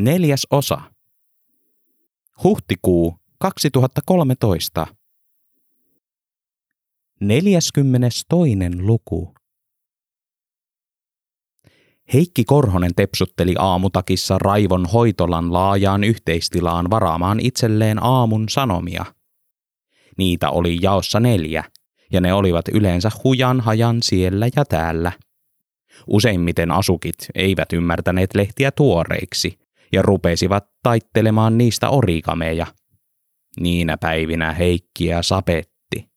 4. osa. Huhtikuu 2013. 42. luku. Heikki Korhonen tepsutteli aamutakissa Raivon hoitolan laajaan yhteistilaan varaamaan itselleen aamun sanomia. Niitä oli jaossa 4, ja ne olivat yleensä hujan hajan siellä ja täällä. Useimmiten asukit eivät ymmärtäneet lehtiä tuoreiksi ja rupesivat taittelemaan niistä orikameja. Niinä päivinä Heikkiä sapetti.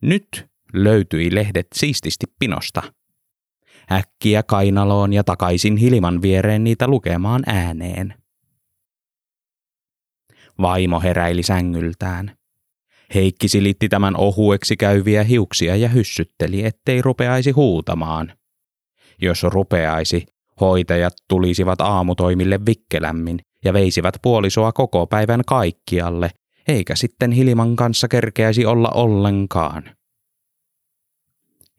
Nyt löytyi lehdet siististi pinosta. Äkkiä kainaloon ja takaisin Hilman viereen niitä lukemaan ääneen. Vaimo heräili sängyltään. Heikki silitti tämän ohueksi käyviä hiuksia ja hyssytteli, ettei rupeaisi huutamaan. Jos rupeaisi, hoitajat tulisivat aamutoimille vikkelämmin ja veisivät puolisoa koko päivän kaikkialle, eikä sitten Hilman kanssa kerkeäisi olla ollenkaan.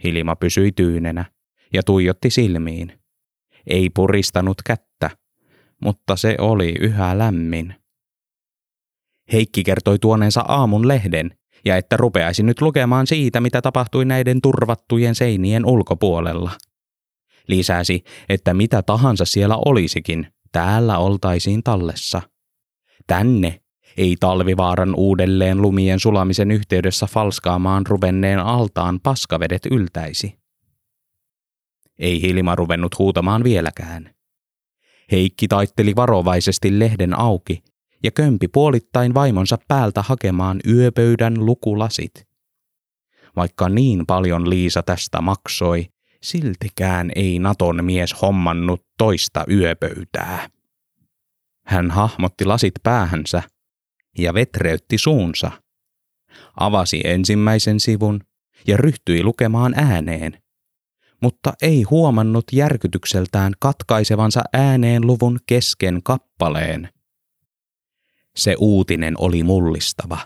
Hilma pysyi tyynenä ja tuijotti silmiin. Ei puristanut kättä, mutta se oli yhä lämmin. Heikki kertoi tuoneensa aamun lehden ja että rupeaisi nyt lukemaan siitä, mitä tapahtui näiden turvattujen seinien ulkopuolella. Lisäsi, että mitä tahansa siellä olisikin, täällä oltaisiin tallessa. Tänne ei Talvivaaran uudelleen lumien sulamisen yhteydessä falskaamaan ruvenneen altaan paskavedet yltäisi. Ei Hilma ruvennut huutamaan vieläkään. Heikki taitteli varovaisesti lehden auki ja kömpi puolittain vaimonsa päältä hakemaan yöpöydän lukulasit. Vaikka niin paljon Liisa tästä maksoi, siltikään ei Naton mies hommannut toista yöpöytää. Hän hahmotti lasit päähänsä ja vetreytti suunsa. Avasi ensimmäisen sivun ja ryhtyi lukemaan ääneen, mutta ei huomannut järkytykseltään katkaisevansa ääneen luvun kesken kappaleen. Se uutinen oli mullistava.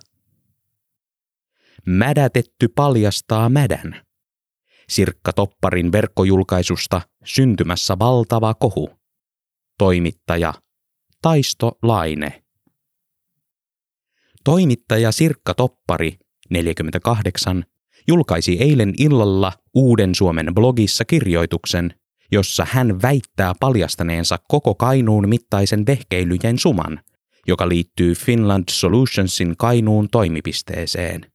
Mädätetty paljastaa mädän. Sirkka Topparin verkkojulkaisusta syntymässä valtava kohu. Toimittaja Taisto Laine. Toimittaja Sirkka Toppari, 48, julkaisi eilen illalla Uuden Suomen blogissa kirjoituksen, jossa hän väittää paljastaneensa koko Kainuun mittaisen vehkeilyjen suman, joka liittyy Finland Solutionsin Kainuun toimipisteeseen.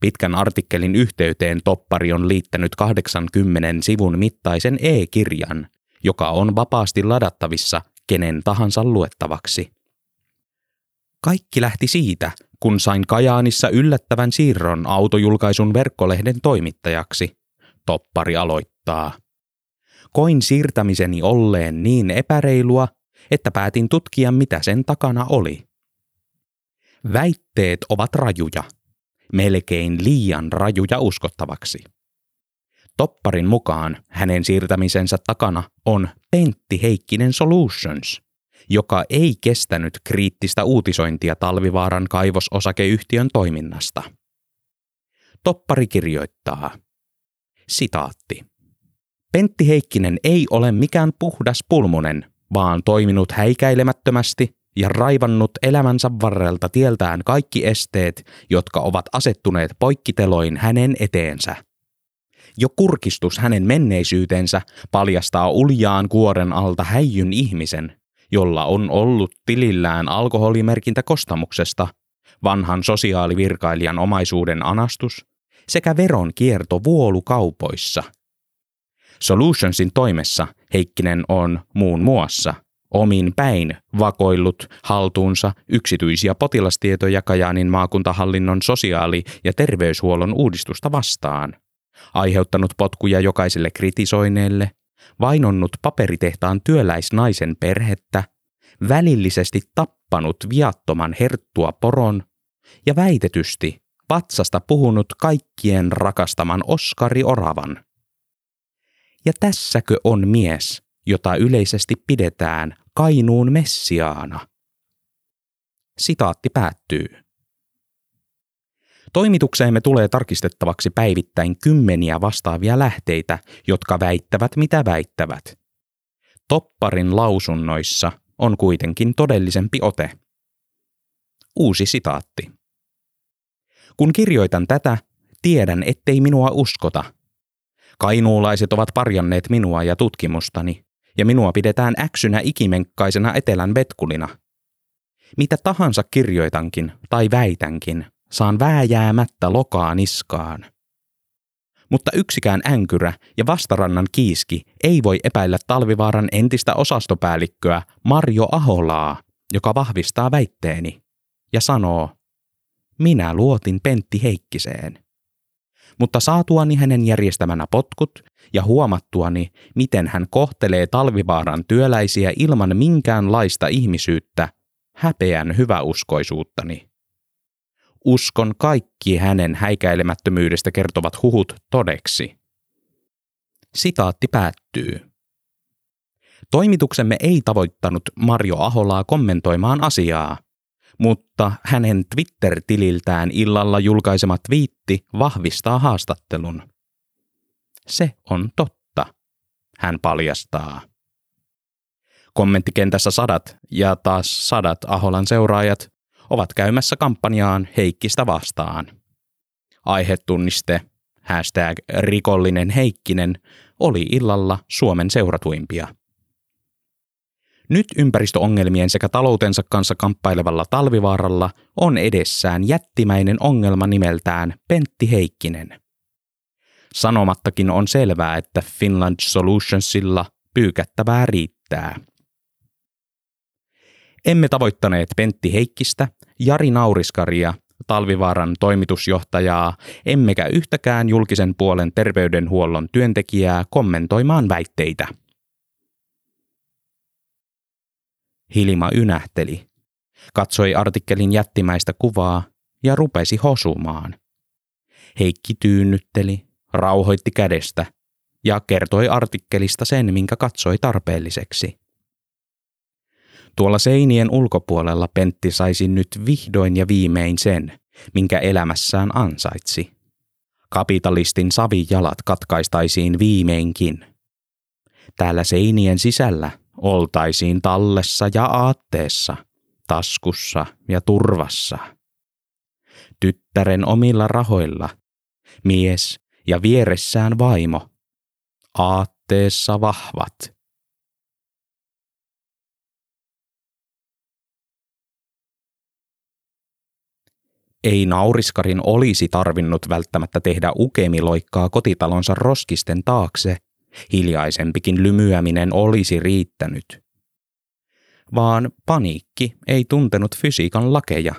Pitkän artikkelin yhteyteen Toppari on liittänyt 80 sivun mittaisen e-kirjan, joka on vapaasti ladattavissa kenen tahansa luettavaksi. Kaikki lähti siitä, kun sain Kajaanissa yllättävän siirron autojulkaisun verkkolehden toimittajaksi, Toppari aloittaa. Koin siirtämiseni olleen niin epäreilua, että päätin tutkia, mitä sen takana oli. Väitteet ovat rajuja, melkein liian rajuja uskottavaksi. Topparin mukaan hänen siirtämisensä takana on Pentti Heikkinen Solutions, joka ei kestänyt kriittistä uutisointia Talvivaaran kaivososakeyhtiön toiminnasta. Toppari kirjoittaa, sitaatti, Pentti Heikkinen ei ole mikään puhdas pulmunen, vaan toiminut häikäilemättömästi ja raivannut elämänsä varrelta tieltään kaikki esteet, jotka ovat asettuneet poikkiteloin hänen eteensä. Jo kurkistus hänen menneisyytensä paljastaa uljaan kuoren alta häijyn ihmisen, jolla on ollut tilillään alkoholimerkintä kostamuksesta, vanhan sosiaalivirkailijan omaisuuden anastus sekä veronkierto vuolukaupoissa. Solutionsin toimessa Heikkinen on muun muassa omin päin vakoillut haltuunsa yksityisiä potilastietoja Kajaanin maakuntahallinnon sosiaali- ja terveyshuollon uudistusta vastaan, aiheuttanut potkuja jokaiselle kritisoineelle, vainonnut paperitehtaan työläisnaisen perhettä, välillisesti tappanut viattoman herttua Poron ja väitetysti patsasta puhunut kaikkien rakastaman Oskari Oravan. Ja tässäkö on mies, jota yleisesti pidetään Kainuun messiaana? Sitaatti päättyy. Toimitukseemme tulee tarkistettavaksi päivittäin kymmeniä vastaavia lähteitä, jotka väittävät mitä väittävät. Topparin lausunnoissa on kuitenkin todellisempi ote. Uusi sitaatti. Kun kirjoitan tätä, tiedän, ettei minua uskota. Kainuulaiset ovat parjanneet minua ja tutkimustani, ja minua pidetään äksynä ikimenkkaisena etelän vetkulina. Mitä tahansa kirjoitankin tai väitänkin, saan vääjäämättä lokaa niskaan. Mutta yksikään änkyrä ja vastarannan kiiski ei voi epäillä Talvivaaran entistä osastopäällikköä Marjo Aholaa, joka vahvistaa väitteeni ja sanoo, minä luotin Pentti Heikkiseen. Mutta saatuani hänen järjestämänä potkut ja huomattuani, miten hän kohtelee Talvivaaran työläisiä ilman minkäänlaista ihmisyyttä, häpeän hyväuskoisuuttani. Uskon kaikki hänen häikäilemättömyydestä kertovat huhut todeksi. Sitaatti päättyy. Toimituksemme ei tavoittanut Marjo Aholaa kommentoimaan asiaa, mutta hänen Twitter-tililtään illalla julkaisema twiitti vahvistaa haastattelun. Se on totta, hän paljastaa. Kommenttikentässä sadat ja taas sadat Aholan seuraajat ovat käymässä kampanjaan Heikkistä vastaan. Aihetunniste, hashtag rikollinen Heikkinen, oli illalla Suomen seuratuimpia. Nyt ympäristöongelmien sekä taloutensa kanssa kamppailevalla Talvivaaralla on edessään jättimäinen ongelma nimeltään Pentti Heikkinen. Sanomattakin on selvää, että Finland Solutionsilla pyykättävää riittää. Emme tavoittaneet Pentti Heikkistä, Jari Nauriskaria, Talvivaaran toimitusjohtajaa, emmekä yhtäkään julkisen puolen terveydenhuollon työntekijää kommentoimaan väitteitä. Hilma ynähteli, katsoi artikkelin jättimäistä kuvaa ja rupesi hosumaan. Heikki tyynnytteli, rauhoitti kädestä ja kertoi artikkelista sen, minkä katsoi tarpeelliseksi. Tuolla seinien ulkopuolella Pentti saisi nyt vihdoin ja viimein sen, minkä elämässään ansaitsi. Kapitalistin savijalat katkaistaisiin viimeinkin. Täällä seinien sisällä oltaisiin tallessa ja aatteessa, taskussa ja turvassa. Tyttären omilla rahoilla, mies ja vieressään vaimo, aatteessa vahvat. Ei Nauriskarin olisi tarvinnut välttämättä tehdä ukemiloikkaa kotitalonsa roskisten taakse, hiljaisempikin lymyäminen olisi riittänyt. Vaan paniikki ei tuntenut fysiikan lakeja,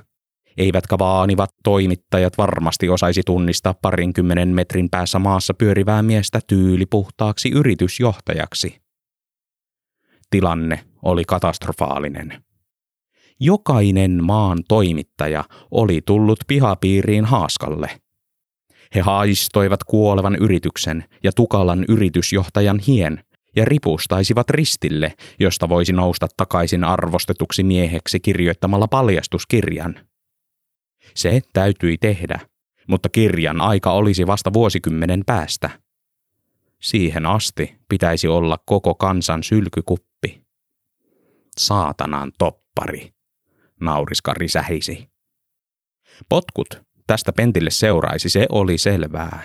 eivätkä vaanivat toimittajat varmasti osaisi tunnistaa 20 metrin päässä maassa pyörivää miestä tyylipuhtaaksi yritysjohtajaksi. Tilanne oli katastrofaalinen. Jokainen maan toimittaja oli tullut pihapiiriin haaskalle. He haistoivat kuolevan yrityksen ja tukalan yritysjohtajan hien ja ripustaisivat ristille, josta voisi nousta takaisin arvostetuksi mieheksi kirjoittamalla paljastuskirjan. Se täytyi tehdä, mutta kirjan aika olisi vasta 50 päästä. Siihen asti pitäisi olla koko kansan sylkykuppi. Saatanan toppari. Nauriskari sähisi. Potkut tästä Pentille seuraisi, se oli selvää.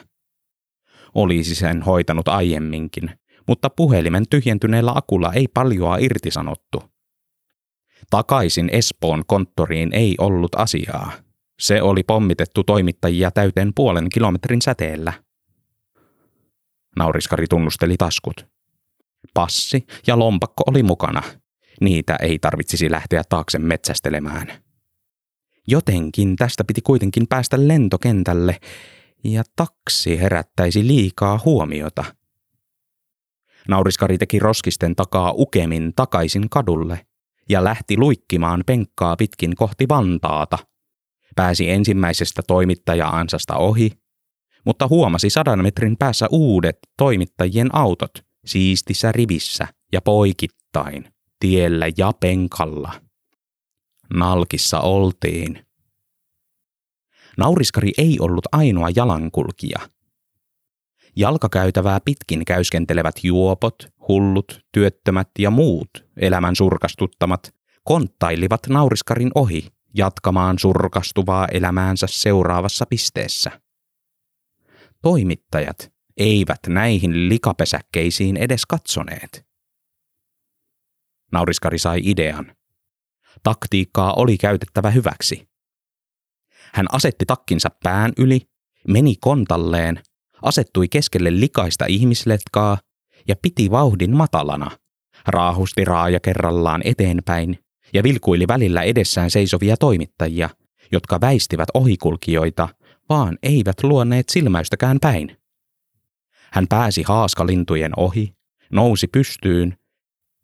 Olisi sen hoitanut aiemminkin, mutta puhelimen tyhjentyneellä akulla ei paljoa irtisanottu. Takaisin Espoon konttoriin ei ollut asiaa. Se oli pommitettu toimittajia täyteen 0,5 kilometrin säteellä. Nauriskari tunnusteli taskut. Passi ja lompakko oli mukana. Niitä ei tarvitsisi lähteä taakse metsästelemään. Jotenkin tästä piti kuitenkin päästä lentokentälle, ja taksi herättäisi liikaa huomiota. Nauriskari teki roskisten takaa ukemin takaisin kadulle ja lähti luikkimaan penkkaa pitkin kohti Vantaata. Pääsi ensimmäisestä toimittaja-ansasta ohi, mutta huomasi 100 metrin päässä uudet toimittajien autot siistissä rivissä ja poikittain. Tiellä ja penkalla. Nalkissa oltiin. Nauriskari ei ollut ainoa jalankulkija. Jalkakäytävää pitkin käyskentelevät juopot, hullut, työttömät ja muut elämän surkastuttamat konttailivat Nauriskarin ohi jatkamaan surkastuvaa elämäänsä seuraavassa pisteessä. Toimittajat eivät näihin likapesäkkeisiin edes katsoneet. Nauriskari sai idean. Taktiikkaa oli käytettävä hyväksi. Hän asetti takkinsa pään yli, meni kontalleen, asettui keskelle likaista ihmisletkaa ja piti vauhdin matalana, raahusti raaja kerrallaan eteenpäin ja vilkuili välillä edessään seisovia toimittajia, jotka väistivät ohikulkijoita, vaan eivät luoneet silmäystäkään päin. Hän pääsi haaskalintujen ohi, nousi pystyyn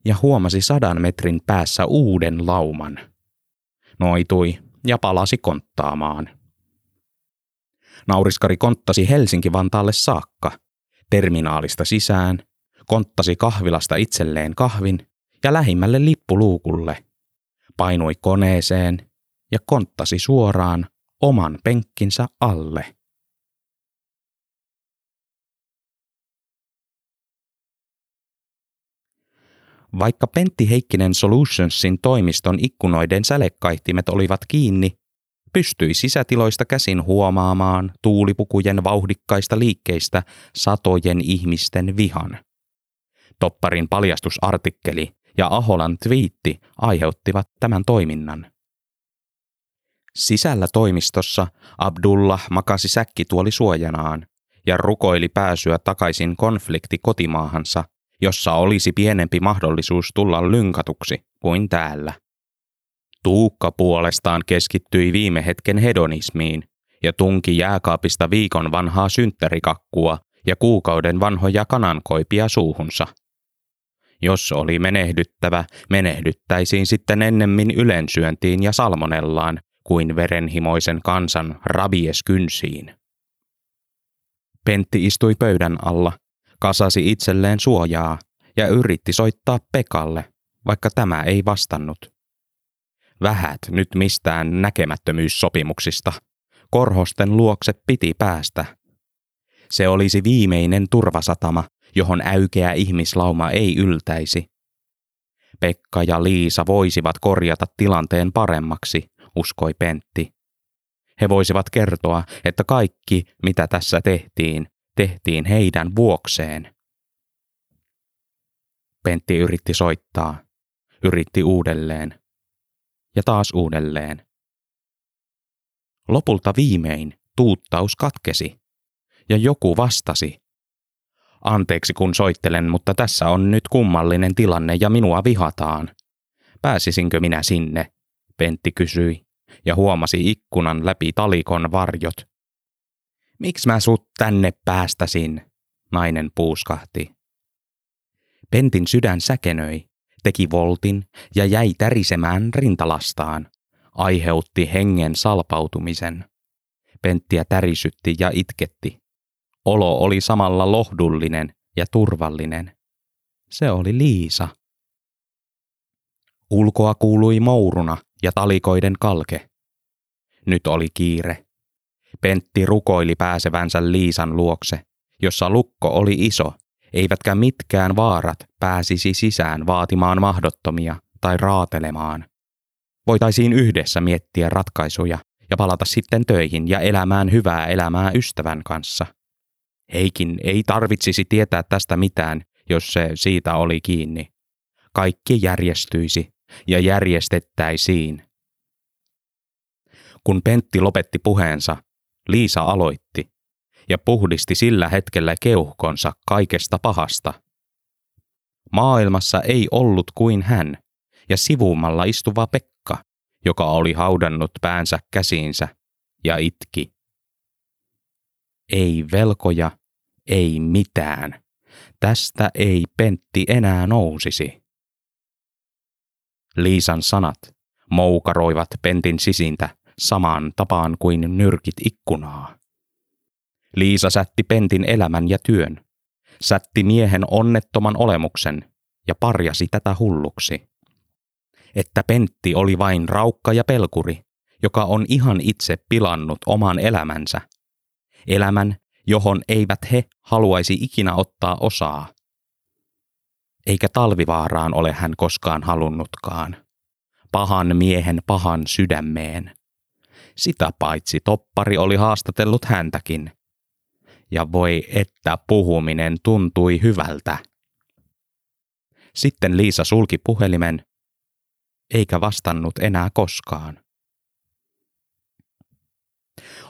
ja huomasi 100 metrin päässä uuden lauman. Noitui ja palasi konttaamaan. Nauriskari konttasi Helsinki-Vantaalle saakka, terminaalista sisään, konttasi kahvilasta itselleen kahvin ja lähimmälle lippuluukulle, painui koneeseen ja konttasi suoraan oman penkkinsä alle. Vaikka Pentti Heikkinen Solutionsin toimiston ikkunoiden sälekkaihtimet olivat kiinni, pystyi sisätiloista käsin huomaamaan tuulipukujen vauhdikkaista liikkeistä satojen ihmisten vihan. Topparin paljastusartikkeli ja Aholan twiitti aiheuttivat tämän toiminnan. Sisällä toimistossa Abdullah makasi säkkituoli suojanaan ja rukoili pääsyä takaisin konflikti kotimaahansa, jossa olisi pienempi mahdollisuus tulla lynkatuksi kuin täällä. Tuukka puolestaan keskittyi viime hetken hedonismiin ja tunki jääkaapista viikon vanhaa synttärikakkua ja kuukauden vanhoja kanankoipia suuhunsa. Jos oli menehdyttävä, menehdyttäisiin sitten ennemmin ylensyöntiin ja salmonellaan kuin verenhimoisen kansan rabieskynsiin. Pentti istui pöydän alla, kasasi itselleen suojaa ja yritti soittaa Pekalle, vaikka tämä ei vastannut. Vähät nyt mistään näkemättömyyssopimuksista. Korhosten luokse piti päästä. Se olisi viimeinen turvasatama, johon äykeä ihmislauma ei yltäisi. Pekka ja Liisa voisivat korjata tilanteen paremmaksi, uskoi Pentti. He voisivat kertoa, että kaikki, mitä tässä tehtiin, tehtiin heidän vuokseen. Pentti yritti soittaa, yritti uudelleen ja taas uudelleen. Lopulta viimein tuuttaus katkesi ja joku vastasi. Anteeksi kun soittelen, mutta tässä on nyt kummallinen tilanne ja minua vihataan. Pääsisinkö minä sinne? Pentti kysyi ja huomasi ikkunan läpi talikon varjot. Miksi mä sut tänne päästäsin? Nainen puuskahti. Pentin sydän säkenöi, teki voltin ja jäi tärisemään rintalastaan. Aiheutti hengen salpautumisen. Penttiä tärisytti ja itketti. Olo oli samalla lohdullinen ja turvallinen. Se oli Liisa. Ulkoa kuului mouruna ja talikoiden kalke. Nyt oli kiire. Pentti rukoili pääsevänsä Liisan luokse, jossa lukko oli iso, eivätkä mitkään vaarat pääsisi sisään vaatimaan mahdottomia tai raatelemaan. Voitaisiin yhdessä miettiä ratkaisuja ja palata sitten töihin ja elämään hyvää elämää ystävän kanssa. Heikin ei tarvitsisi tietää tästä mitään, jos se siitä oli kiinni. Kaikki järjestyisi ja järjestettäisiin. Kun Pentti lopetti puheensa, Liisa aloitti ja puhdisti sillä hetkellä keuhkonsa kaikesta pahasta. Maailmassa ei ollut kuin hän ja sivummalla istuva Pekka, joka oli haudannut päänsä käsiinsä ja itki. Ei velkoja, ei mitään. Tästä ei Pentti enää nousisi. Liisan sanat moukaroivat Pentin sisintä samaan tapaan kuin nyrkit ikkunaa. Liisa sätti Pentin elämän ja työn, sätti miehen onnettoman olemuksen ja parjasi tätä hulluksi. Että Pentti oli vain raukka ja pelkuri, joka on ihan itse pilannut oman elämänsä. Elämän, johon eivät he haluaisi ikinä ottaa osaa. Eikä Talvivaaraan ole hän koskaan halunnutkaan. Pahan miehen pahan sydämeen. Sitä paitsi Toppari oli haastatellut häntäkin. Ja voi että puhuminen tuntui hyvältä. Sitten Liisa sulki puhelimen, eikä vastannut enää koskaan.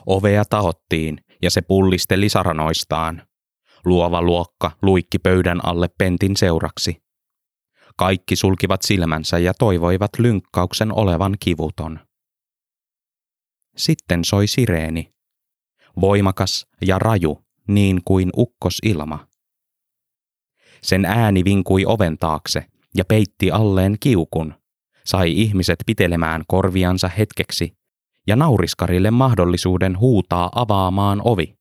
Ovea tahottiin ja se pullisteli saranoistaan. Luova luokka luikki pöydän alle Pentin seuraksi. Kaikki sulkivat silmänsä ja toivoivat lynkkauksen olevan kivuton. Sitten soi sireeni. Voimakas ja raju, niin kuin ukkosilma. Sen ääni vinkui oven taakse ja peitti alleen kiukun, sai ihmiset pitelemään korviansa hetkeksi ja Nauriskarille mahdollisuuden huutaa avaamaan ovi.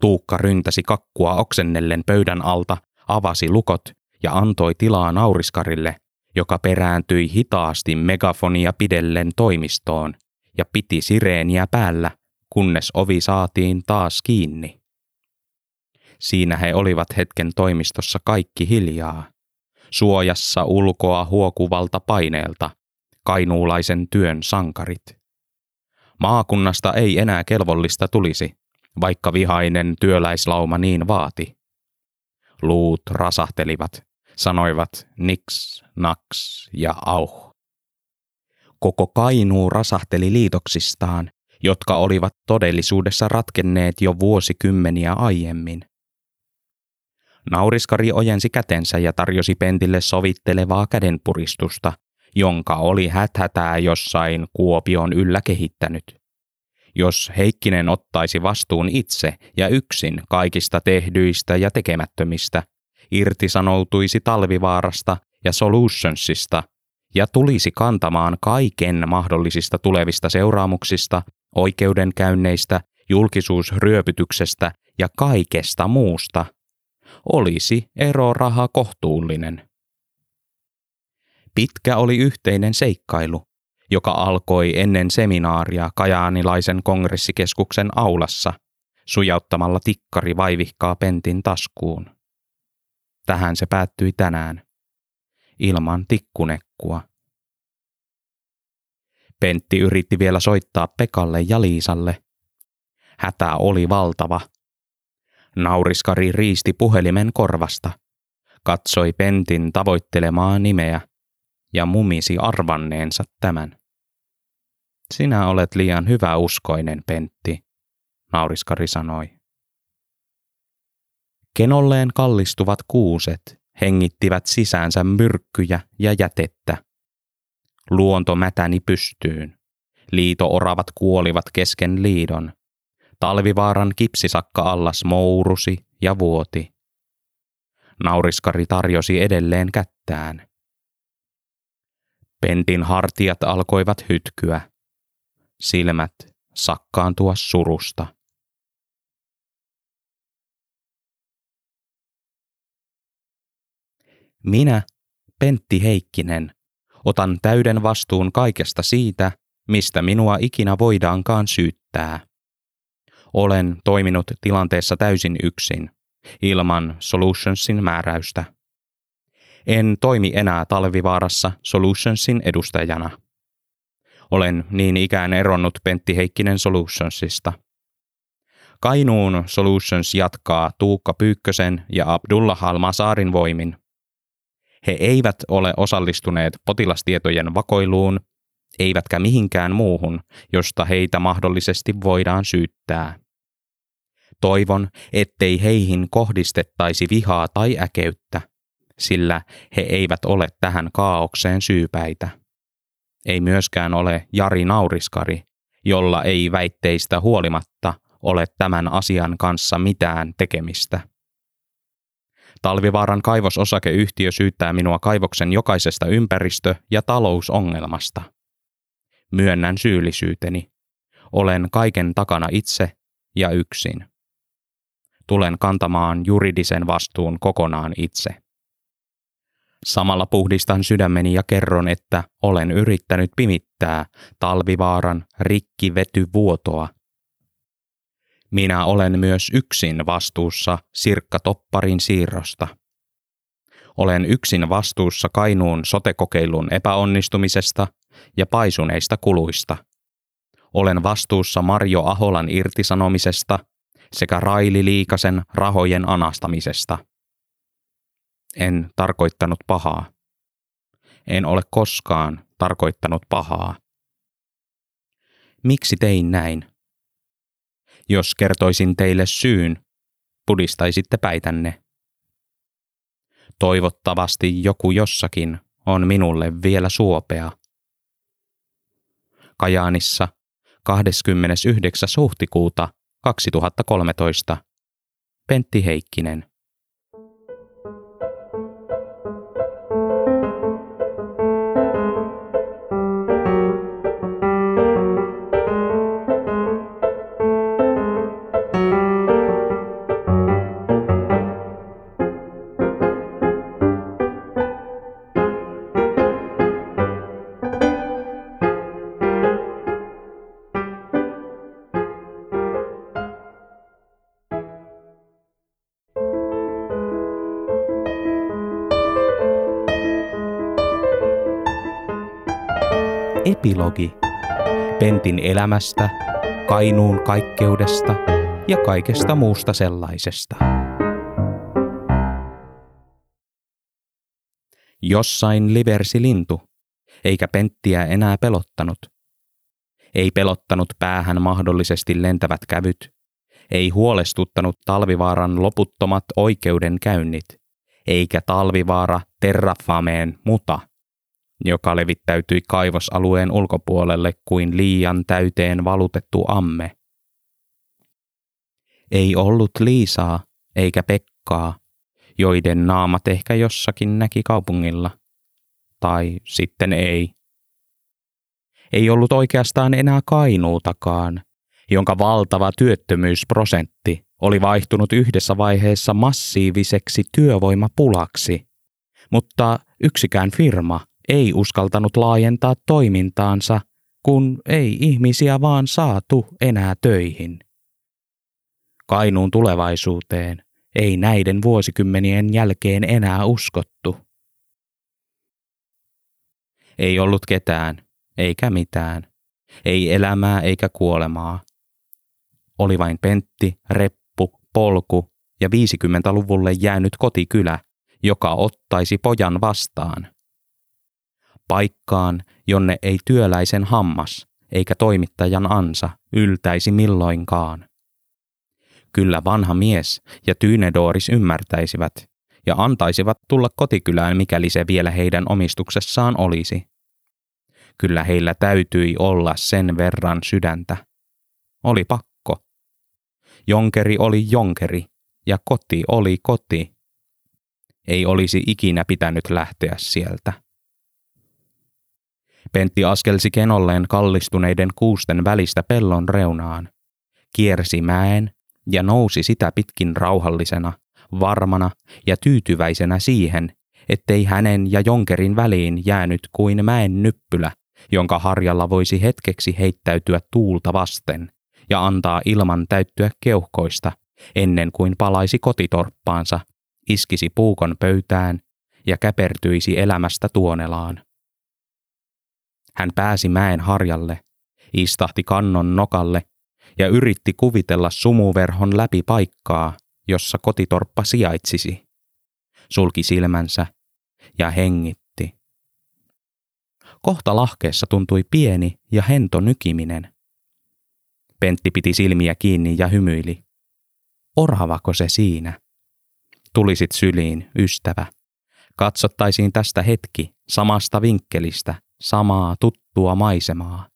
Tuukka ryntäsi kakkua oksennellen pöydän alta, avasi lukot ja antoi tilaa Nauriskarille, joka perääntyi hitaasti megafonia pidellen toimistoon ja piti sireeniä päällä, kunnes ovi saatiin taas kiinni. Siinä he olivat hetken toimistossa kaikki hiljaa, suojassa ulkoa huokuvalta paineelta, kainuulaisen työn sankarit. Maakunnasta ei enää kelvollista tulisi, vaikka vihainen työläislauma niin vaati. Luut rasahtelivat, sanoivat niks, naks ja auh. Koko Kainuu rasahteli liitoksistaan, jotka olivat todellisuudessa ratkenneet jo vuosikymmeniä aiemmin. Nauriskari ojensi kätensä ja tarjosi Pentille sovittelevaa kädenpuristusta, jonka oli häthätää jossain Kuopion yllä kehittänyt. Jos Heikkinen ottaisi vastuun itse ja yksin kaikista tehdyistä ja tekemättömistä, irtisanoutuisi Talvivaarasta ja Solutionsista ja tulisi kantamaan kaiken mahdollisista tulevista seuraamuksista, oikeudenkäynneistä, julkisuusryöpytyksestä ja kaikesta muusta, olisi eroraha kohtuullinen. Pitkä oli yhteinen seikkailu, joka alkoi ennen seminaaria Kajaanilaisen kongressikeskuksen aulassa, sujauttamalla tikkari vaivihkaa Pentin taskuun. Tähän se päättyi tänään, ilman tikkunekkua. Pentti yritti vielä soittaa Pekalle ja Liisalle. Hätä oli valtava. Nauriskari riisti puhelimen korvasta, katsoi Pentin tavoittelemaa nimeä ja mumisi arvanneensa tämän. Sinä olet liian hyväuskoinen, Pentti, Nauriskari sanoi. Kenolleen kallistuvat kuuset hengittivät sisäänsä myrkkyjä ja jätettä. Luonto mätäni pystyyn. Liito-oravat kuolivat kesken liidon. Talvivaaran kipsisakka-allas mourusi ja vuoti. Nauriskari tarjosi edelleen kättään. Pentin hartiat alkoivat hytkyä. Silmät sakkaantua surusta. Minä, Pentti Heikkinen, otan täyden vastuun kaikesta siitä, mistä minua ikinä voidaankaan syyttää. Olen toiminut tilanteessa täysin yksin, ilman Solutionsin määräystä. En toimi enää Talvivaarassa Solutionsin edustajana. Olen niin ikään eronnut Pentti Heikkinen Solutionsista. Kainuun Solutions jatkaa Tuukka Pyykkösen ja Abdullah Halmasaarin voimin. He eivät ole osallistuneet potilastietojen vakoiluun, eivätkä mihinkään muuhun, josta heitä mahdollisesti voidaan syyttää. Toivon, ettei heihin kohdistettaisi vihaa tai äkeyttä, sillä he eivät ole tähän kaaokseen syypäitä. Ei myöskään ole Jari Nauriskari, jolla ei väitteistä huolimatta ole tämän asian kanssa mitään tekemistä. Talvivaaran kaivososakeyhtiö syyttää minua kaivoksen jokaisesta ympäristö- ja talousongelmasta. Myönnän syyllisyyteni. Olen kaiken takana itse ja yksin. Tulen kantamaan juridisen vastuun kokonaan itse. Samalla puhdistan sydämeni ja kerron, että olen yrittänyt pimittää Talvivaaran rikkivetyvuotoa. Minä olen myös yksin vastuussa Sirkka Topparin siirrosta. Olen yksin vastuussa Kainuun sote-kokeilun epäonnistumisesta ja paisuneista kuluista. Olen vastuussa Marjo Aholan irtisanomisesta sekä Raili Liikasen rahojen anastamisesta. En tarkoittanut pahaa. En ole koskaan tarkoittanut pahaa. Miksi tein näin? Jos kertoisin teille syyn, pudistaisitte päitänne. Toivottavasti joku jossakin on minulle vielä suopea. Kajaanissa 29. huhtikuuta 2013. Pentti Heikkinen. Epilogi. Pentin elämästä, Kainuun kaikkeudesta ja kaikesta muusta sellaisesta. Jossain liversi lintu, eikä Penttiä enää pelottanut. Ei pelottanut päähän mahdollisesti lentävät kävyt. Ei huolestuttanut Talvivaaran loputtomat oikeudenkäynnit. Eikä Talvivaara Terrafameen muta, joka levittäytyi kaivosalueen ulkopuolelle kuin liian täyteen valutettu amme. Ei ollut Liisaa eikä Pekkaa, joiden naamat ehkä jossakin näki kaupungilla. Tai sitten ei. Ei ollut oikeastaan enää Kainuutakaan, jonka valtava työttömyysprosentti oli vaihtunut yhdessä vaiheessa massiiviseksi työvoimapulaksi, mutta yksikään firma ei uskaltanut laajentaa toimintaansa, kun ei ihmisiä vaan saatu enää töihin. Kainuun tulevaisuuteen ei näiden vuosikymmenien jälkeen enää uskottu. Ei ollut ketään, eikä mitään. Ei elämää eikä kuolemaa. Oli vain Pentti, reppu, polku ja 50-luvulle jäänyt kotikylä, joka ottaisi pojan vastaan. Paikkaan, jonne ei työläisen hammas eikä toimittajan ansa yltäisi milloinkaan. Kyllä vanha mies ja Tyyne Dooris ymmärtäisivät ja antaisivat tulla kotikylään, mikäli se vielä heidän omistuksessaan olisi. Kyllä heillä täytyi olla sen verran sydäntä. Oli pakko. Jonkeri oli jonkeri ja koti oli koti. Ei olisi ikinä pitänyt lähteä sieltä. Pentti askelsi kenolleen kallistuneiden kuusten välistä pellon reunaan, kiersi mäen ja nousi sitä pitkin rauhallisena, varmana ja tyytyväisenä siihen, ettei hänen ja jonkerin väliin jäänyt kuin mäen nyppylä, jonka harjalla voisi hetkeksi heittäytyä tuulta vasten ja antaa ilman täyttyä keuhkoista, ennen kuin palaisi kotitorppaansa, iskisi puukon pöytään ja käpertyisi elämästä tuonelaan. Hän pääsi mäen harjalle, istahti kannon nokalle ja yritti kuvitella sumuverhon läpi paikkaa, jossa kotitorppa sijaitsisi. Sulki silmänsä ja hengitti. Kohta lahkeessa tuntui pieni ja hento nykiminen. Pentti piti silmiä kiinni ja hymyili. Oravako se siinä? Tulisit syliin, ystävä. Katsottaisiin tästä hetki samasta vinkkelistä. Samaa tuttua maisemaa.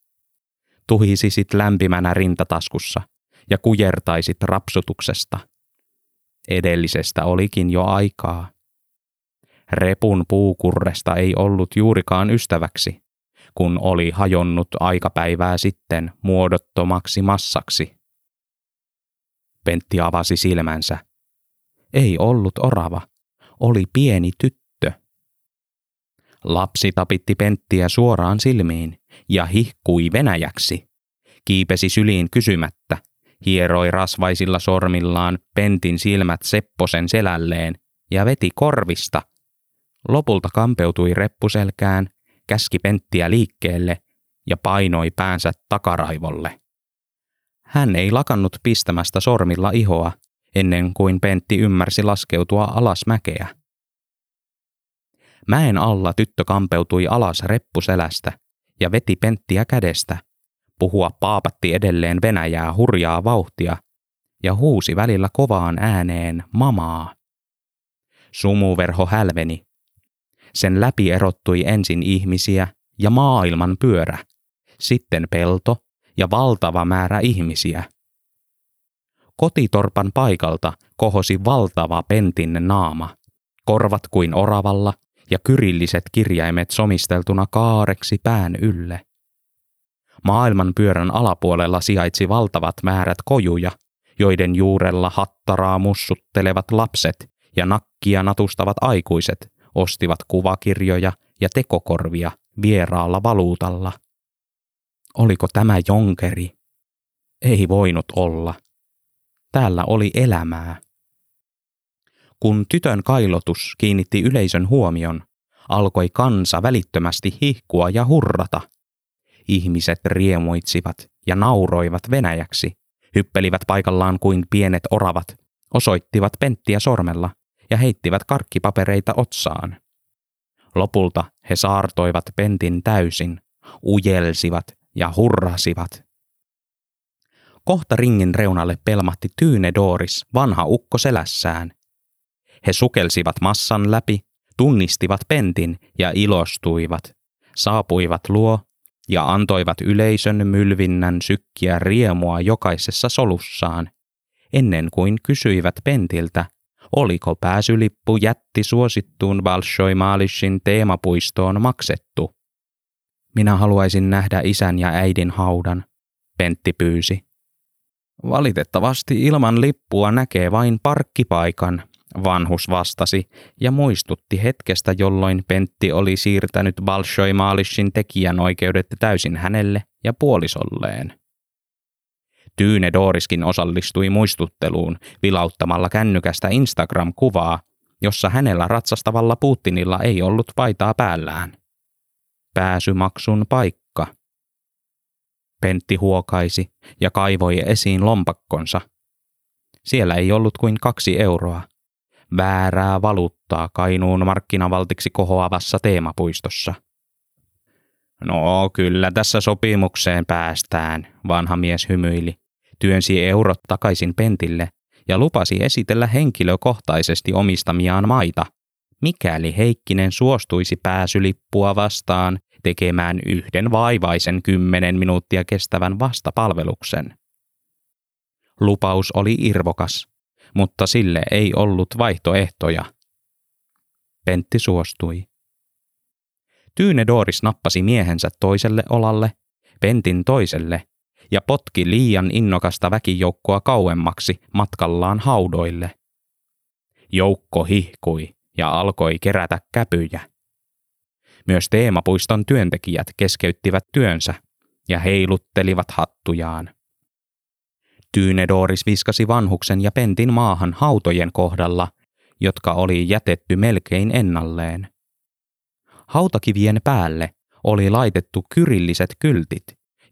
Tuhisisit lämpimänä rintataskussa ja kujertaisit rapsutuksesta. Edellisestä olikin jo aikaa. Repun puukurresta ei ollut juurikaan ystäväksi, kun oli hajonnut aikapäivää sitten muodottomaksi massaksi. Pentti avasi silmänsä. Ei ollut orava, oli pieni tyttö. Lapsi tapitti Penttiä suoraan silmiin ja hihkui venäjäksi, kiipesi syliin kysymättä hieroi rasvaisilla sormillaan Pentin silmät sepposen selälleen ja veti korvista. Lopulta kampeutui reppuselkään, käski Penttiä liikkeelle ja painoi päänsä takaraivolle. Hän ei lakannut pistämästä sormilla ihoa, ennen kuin Pentti ymmärsi laskeutua alas mäkeä. Mäen alla tyttö kampeutui alas reppuselästä ja veti Penttiä kädestä. Puhua paapatti edelleen venäjää hurjaa vauhtia ja huusi välillä kovaan ääneen mamaa. Sumuverho hälveni. Sen läpi erottui ensin ihmisiä ja maailman pyörä, sitten pelto ja valtava määrä ihmisiä. Kotitorpan paikalta kohosi valtava Pentin naama, korvat kuin oravalla ja kyrilliset kirjaimet somisteltuna kaareksi pään ylle. Maailman pyörän alapuolella sijaitsi valtavat määrät kojuja, joiden juurella hattaraa mussuttelevat lapset ja nakkia natustavat aikuiset ostivat kuvakirjoja ja tekokorvia vieraalla valuutalla. Oliko tämä jonkeri? Ei voinut olla. Täällä oli elämää. Kun tytön kailotus kiinnitti yleisön huomion, alkoi kansa välittömästi hihkua ja hurrata. Ihmiset riemuitsivat ja nauroivat venäjäksi, hyppelivät paikallaan kuin pienet oravat, osoittivat Penttiä sormella ja heittivät karkkipapereita otsaan. Lopulta he saartoivat Pentin täysin, ujelsivat ja hurrasivat. Kohta ringin reunalle pelmahti Tyyne Dooris, vanha ukko selässään. He sukelsivat massan läpi, tunnistivat Pentin ja ilostuivat, saapuivat luo ja antoivat yleisön mylvinnän sykkiä riemua jokaisessa solussaan, ennen kuin kysyivät Pentiltä, oliko pääsylippu jätti suosittuun Bolshoi-Malyshin teemapuistoon maksettu. Minä haluaisin nähdä isän ja äidin haudan, Pentti pyysi. Valitettavasti ilman lippua näkee vain parkkipaikan, vanhus vastasi ja muistutti hetkestä, jolloin Pentti oli siirtänyt Bolshoi-Malyshin tekijänoikeudet täysin hänelle ja puolisolleen. Tyyne Dooriskin osallistui muistutteluun vilauttamalla kännykästä Instagram-kuvaa, jossa hänellä ratsastavalla Putinilla ei ollut paitaa päällään. Pääsymaksun paikka. Pentti huokaisi ja kaivoi esiin lompakkonsa. Siellä ei ollut kuin 2 euroa. Väärää valuuttaa Kainuun markkinavaltiksi kohoavassa teemapuistossa. No kyllä tässä sopimukseen päästään, vanha mies hymyili, työnsi eurot takaisin Pentille ja lupasi esitellä henkilökohtaisesti omistamiaan maita, mikäli Heikkinen suostuisi pääsylippua vastaan tekemään yhden vaivaisen 10 minuuttia kestävän vastapalveluksen. Lupaus oli irvokas, mutta sille ei ollut vaihtoehtoja. Pentti suostui. Tyyne Dooris nappasi miehensä toiselle olalle, Pentin toiselle, ja potki liian innokasta väkijoukkoa kauemmaksi matkallaan haudoille. Joukko hihkui ja alkoi kerätä käpyjä. Myös teemapuiston työntekijät keskeyttivät työnsä ja heiluttelivat hattujaan. Tyyne Dooris viskasi vanhuksen ja Pentin maahan hautojen kohdalla, jotka oli jätetty melkein ennalleen. Hautakivien päälle oli laitettu kyrilliset kyltit,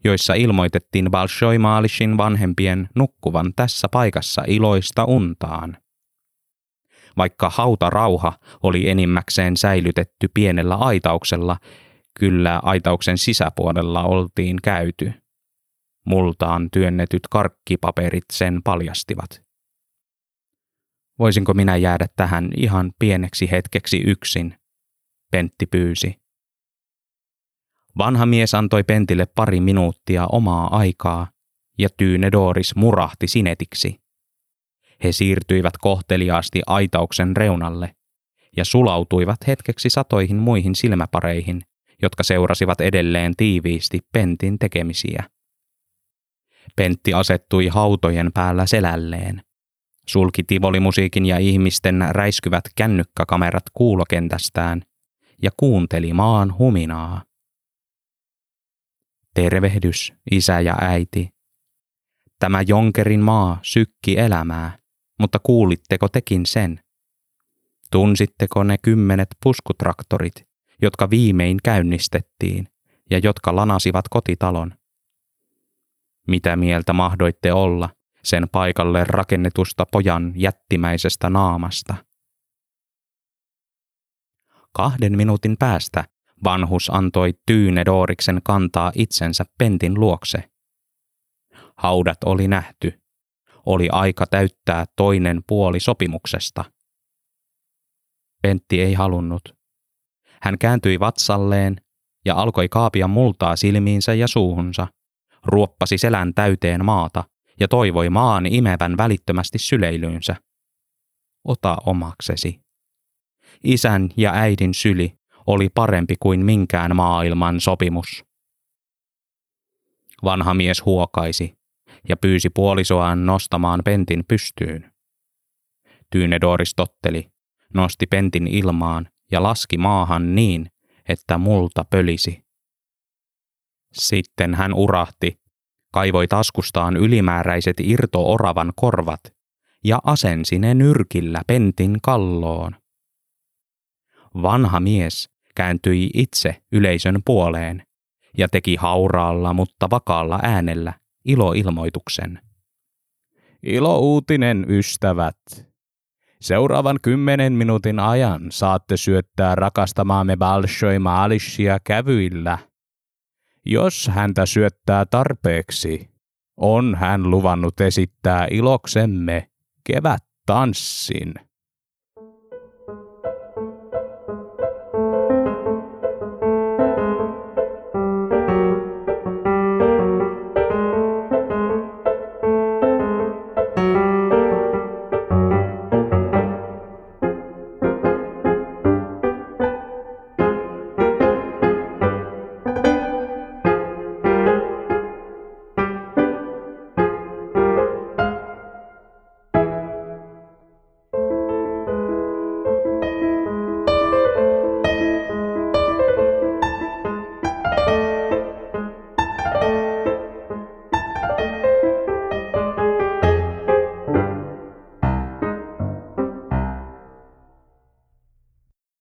joissa ilmoitettiin Bolshoi-Malyshin vanhempien nukkuvan tässä paikassa iloista untaan. Vaikka hautarauha oli enimmäkseen säilytetty pienellä aitauksella, kyllä aitauksen sisäpuolella oltiin käyty. Multaan työnnetyt karkkipaperit sen paljastivat. Voisinko minä jäädä tähän ihan pieneksi hetkeksi yksin? Pentti pyysi. Vanha mies antoi Pentille 2 minuuttia omaa aikaa ja Tyyne Dooris murahti sinetiksi. He siirtyivät kohteliaasti aitauksen reunalle ja sulautuivat hetkeksi satoihin muihin silmäpareihin, jotka seurasivat edelleen tiiviisti Pentin tekemisiä. Pentti asettui hautojen päällä selälleen. Sulki tivolimusiikin ja ihmisten räiskyvät kännykkäkamerat kuulokentästään ja kuunteli maan huminaa. Tervehdys, isä ja äiti. Tämä jonkerin maa sykki elämää, mutta kuulitteko tekin sen? Tunsitteko ne 10 puskutraktorit, jotka viimein käynnistettiin ja jotka lanasivat kotitalon? Mitä mieltä mahdoitte olla sen paikalle rakennetusta pojan jättimäisestä naamasta? 2 minuutin päästä vanhus antoi Tyyne Dooriksen kantaa itsensä Pentin luokse. Haudat oli nähty. Oli aika täyttää toinen puoli sopimuksesta. Pentti ei halunnut. Hän kääntyi vatsalleen ja alkoi kaapia multaa silmiinsä ja suuhunsa, ruoppasi selän täyteen maata ja toivoi maan imevän välittömästi syleilyynsä. Ota omaksesi. Isän ja äidin syli oli parempi kuin minkään maailman sopimus. Vanha mies huokaisi ja pyysi puolisoaan nostamaan Pentin pystyyn. Tyyne Dooris totteli, nosti Pentin ilmaan ja laski maahan niin, että multa pölisi. Sitten hän urahti, kaivoi taskustaan ylimääräiset irto-oravan korvat ja asensi ne nyrkillä Pentin kalloon. Vanha mies kääntyi itse yleisön puoleen ja teki hauraalla, mutta vakaalla äänellä iloilmoituksen. Ilouutinen, ystävät! Seuraavan 10 minuutin ajan saatte syöttää rakastamaamme Bolshoi-Malyshia kävyillä. Jos häntä syöttää tarpeeksi, on hän luvannut esittää iloksemme kevättanssin.